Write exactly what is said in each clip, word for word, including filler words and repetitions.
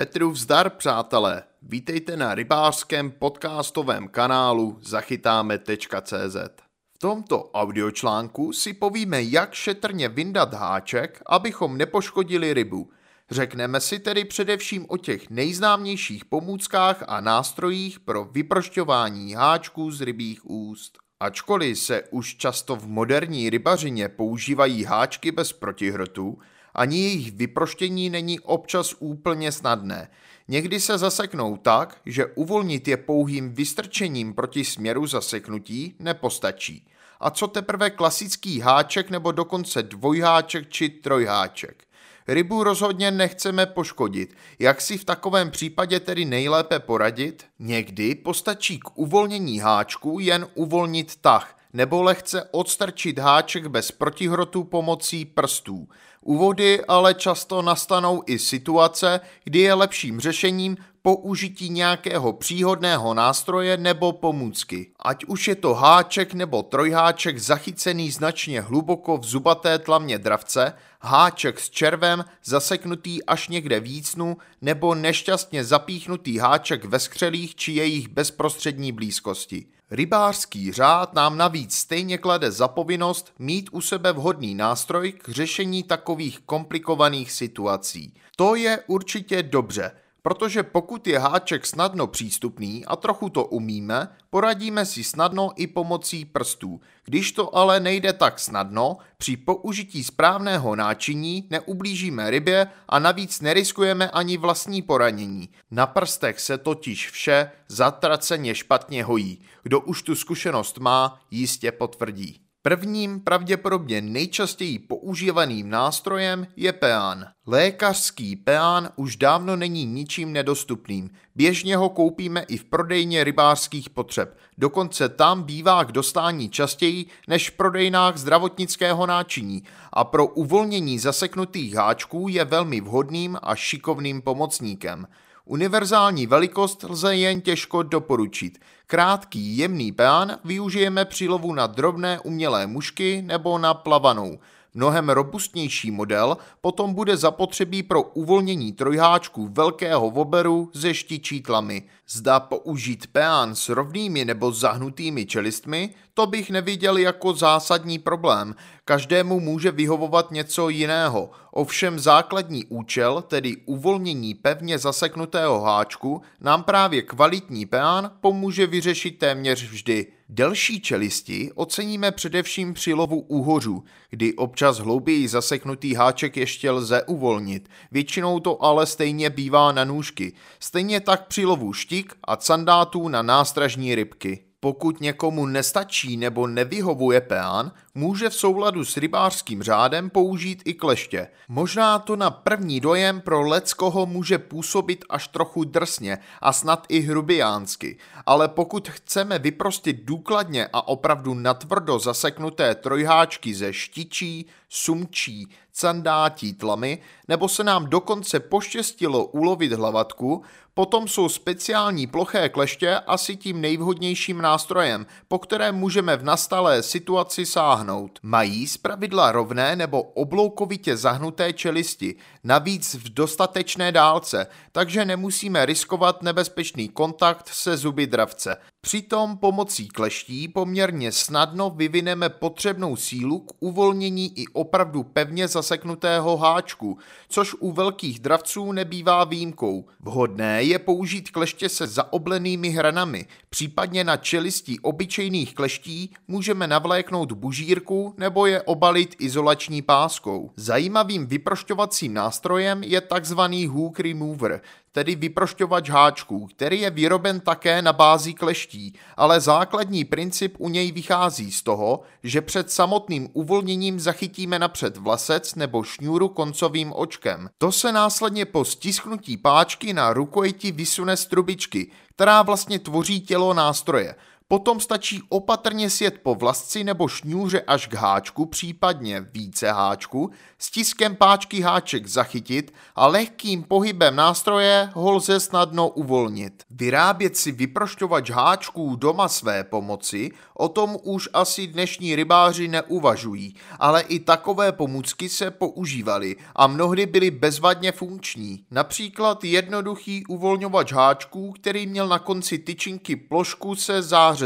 Petrův zdar, přátelé! Vítejte na rybářském podcastovém kanálu zachytáme tečka cé zet. V tomto audiočlánku si povíme, jak šetrně vyndat háček, abychom nepoškodili rybu. Řekneme si tedy především o těch nejznámějších pomůckách a nástrojích pro vyprošťování háčků z rybích úst. Ačkoliv se už často v moderní rybařině používají háčky bez protihrotů, ani jejich vyproštění není občas úplně snadné. Někdy se zaseknou tak, že uvolnit je pouhým vystrčením proti směru zaseknutí nepostačí. A co teprve klasický háček nebo dokonce dvojháček či trojháček? Rybu rozhodně nechceme poškodit. Jak si v takovém případě tedy nejlépe poradit? Někdy postačí k uvolnění háčku jen uvolnit tah, nebo lehce odstrčit háček bez protihrotu pomocí prstů. U vody ale často nastanou i situace, kdy je lepším řešením použití nějakého příhodného nástroje nebo pomůcky. Ať už je to háček nebo trojháček zachycený značně hluboko v zubaté tlamě dravce, háček s červem zaseknutý až někde vícnu nebo nešťastně zapíchnutý háček ve skřelích či jejich bezprostřední blízkosti. Rybářský řád nám navíc stejně klade za povinnost mít u sebe vhodný nástroj k řešení takových komplikovaných situací. To je určitě dobře, protože pokud je háček snadno přístupný a trochu to umíme, poradíme si snadno i pomocí prstů. Když to ale nejde tak snadno, při použití správného náčiní neublížíme rybě a navíc neriskujeme ani vlastní poranění. Na prstech se totiž vše zatraceně špatně hojí. Kdo už tu zkušenost má, jistě potvrdí. Prvním, pravděpodobně nejčastěji používaným nástrojem je peán. Lékařský peán už dávno není ničím nedostupným. Běžně ho koupíme i v prodejně rybářských potřeb. Dokonce tam bývá k dostání častěji než v prodejnách zdravotnického náčiní a pro uvolnění zaseknutých háčků je velmi vhodným a šikovným pomocníkem. Univerzální velikost lze jen těžko doporučit. Krátký, jemný peán využijeme při lovu na drobné umělé mušky nebo na plavanou. Mnohem robustnější model potom bude zapotřebí pro uvolnění trojháčků velkého voberu ze štičí tlamy. Zda použít peán s rovnými nebo zahnutými čelistmi, to bych neviděl jako zásadní problém. Každému může vyhovovat něco jiného. Ovšem základní účel, tedy uvolnění pevně zaseknutého háčku, nám právě kvalitní peán pomůže vyřešit téměř vždy. Delší čelisti oceníme především při lovu úhořů, kdy občas hlouběji zaseknutý háček ještě lze uvolnit. Většinou to ale stejně bývá na nůžky. Stejně tak při lovu štik a candátů na nástražní rybky. Pokud někomu nestačí nebo nevyhovuje peán, může v souladu s rybářským řádem použít i kleště. Možná to na první dojem pro leckoho může působit až trochu drsně a snad i hrubiánsky, ale pokud chceme vyprostit důkladně a opravdu natvrdo zaseknuté trojháčky ze štičí, sumčí, candátí tlamy, nebo se nám dokonce poštěstilo ulovit hlavatku, potom jsou speciální ploché kleště asi tím nejvhodnějším nástrojem, po kterém můžeme v nastalé situaci sáhnout. Mají zpravidla rovné nebo obloukovitě zahnuté čelisti, navíc v dostatečné dálce, takže nemusíme riskovat nebezpečný kontakt se zuby dravce. Přitom pomocí kleští poměrně snadno vyvineme potřebnou sílu k uvolnění i opravdu pevně zaseknutého háčku, což u velkých dravců nebývá výjimkou. Vhodné je použít kleště se zaoblenými hranami, případně na čelistí obyčejných kleští můžeme navléknout bužírku nebo je obalit izolační páskou. Zajímavým vyprošťovacím nástrojem je tzv. Hook remover, tedy vyprošťovač háčků, který je vyroben také na bázi kleští, ale základní princip u něj vychází z toho, že před samotným uvolněním zachytíme napřed vlasec nebo šňůru koncovým očkem. To se následně po stisknutí páčky na rukojeti vysune z trubičky, která vlastně tvoří tělo nástroje. Potom stačí opatrně sjet po vlasci nebo šňůře až k háčku, případně více háčku, stiskem páčky háček zachytit a lehkým pohybem nástroje ho lze snadno uvolnit. Vyrábět si vyprošťovač háčků doma své pomoci, o tom už asi dnešní rybáři neuvažují, ale i takové pomůcky se používaly a mnohdy byly bezvadně funkční. Například jednoduchý uvolňovač háčků, který měl na konci tyčinky plošku se zářením.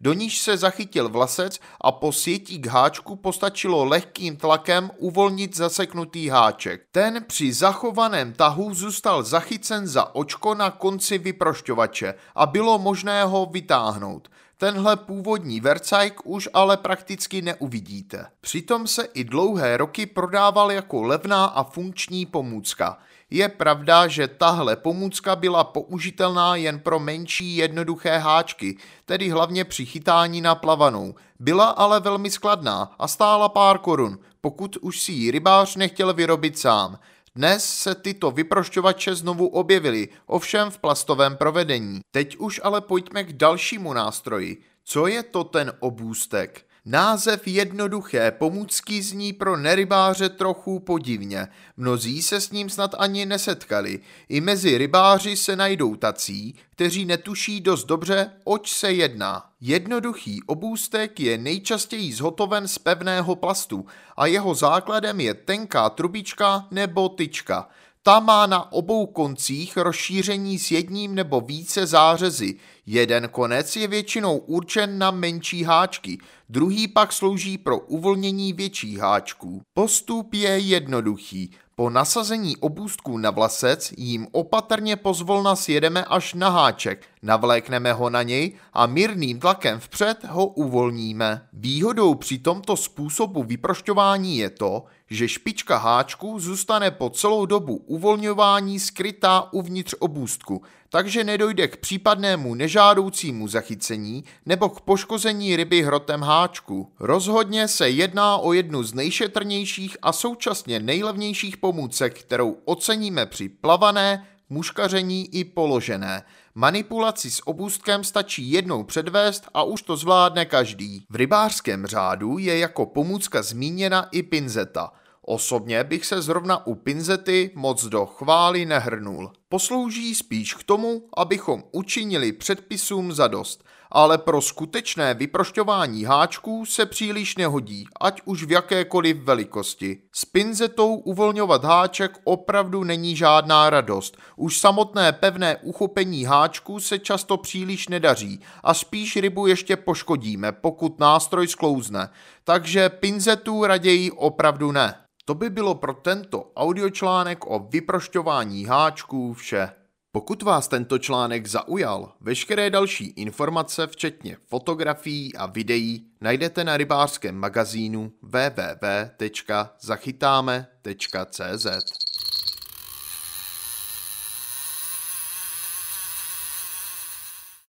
Do níž se zachytil vlasec a po sjetí k háčku postačilo lehkým tlakem uvolnit zaseknutý háček. Ten při zachovaném tahu zůstal zachycen za očko na konci vyprošťovače a bylo možné ho vytáhnout. Tenhle původní vercajk už ale prakticky neuvidíte. Přitom se i dlouhé roky prodával jako levná a funkční pomůcka. Je pravda, že tahle pomůcka byla použitelná jen pro menší jednoduché háčky, tedy hlavně při chytání na plavanou. Byla ale velmi skladná a stála pár korun, pokud už si ji rybář nechtěl vyrobit sám. Dnes se tyto vyprošťovače znovu objevily, ovšem v plastovém provedení. Teď už ale pojďme k dalšímu nástroji. Co je to ten obůstek? Název jednoduché pomůcky zní pro nerybáře trochu podivně. Mnozí se s ním snad ani nesetkali. I mezi rybáři se najdou tací, kteří netuší dost dobře, oč se jedná. Jednoduchý obůstek je nejčastěji zhotoven z pevného plastu a jeho základem je tenká trubička nebo tyčka. Ta má na obou koncích rozšíření s jedním nebo více zářezy. Jeden konec je většinou určen na menší háčky, druhý pak slouží pro uvolnění větších háčků. Postup je jednoduchý. Po nasazení obůstků na vlasec jim opatrně pozvolna sjedeme až na háček, navlékneme ho na něj a mírným tlakem vpřed ho uvolníme. Výhodou při tomto způsobu vyprošťování je to, že špička háčku zůstane po celou dobu uvolňování skrytá uvnitř obůstku, takže nedojde k případnému nežádoucímu zachycení nebo k poškození ryby hrotem háčku. Rozhodně se jedná o jednu z nejšetrnějších a současně nejlevnějších pomůcek, kterou oceníme při plavané, muškaření i položené. Manipulaci s obůstkem stačí jednou předvést a už to zvládne každý. V rybářském řádu je jako pomůcka zmíněna i pinzeta. Osobně bych se zrovna u pinzety moc do chvály nehrnul. Poslouží spíš k tomu, abychom učinili předpisům zadost, ale pro skutečné vyprošťování háčků se příliš nehodí, ať už v jakékoliv velikosti. S pinzetou uvolňovat háček opravdu není žádná radost. Už samotné pevné uchopení háčků se často příliš nedaří a spíš rybu ještě poškodíme, pokud nástroj sklouzne. Takže pinzetu raději opravdu ne. To by bylo pro tento audiočlánek o vyprošťování háčků vše. Pokud vás tento článek zaujal, veškeré další informace, včetně fotografií a videí, najdete na rybářském magazínu w w w tečka zachytáme tečka cz.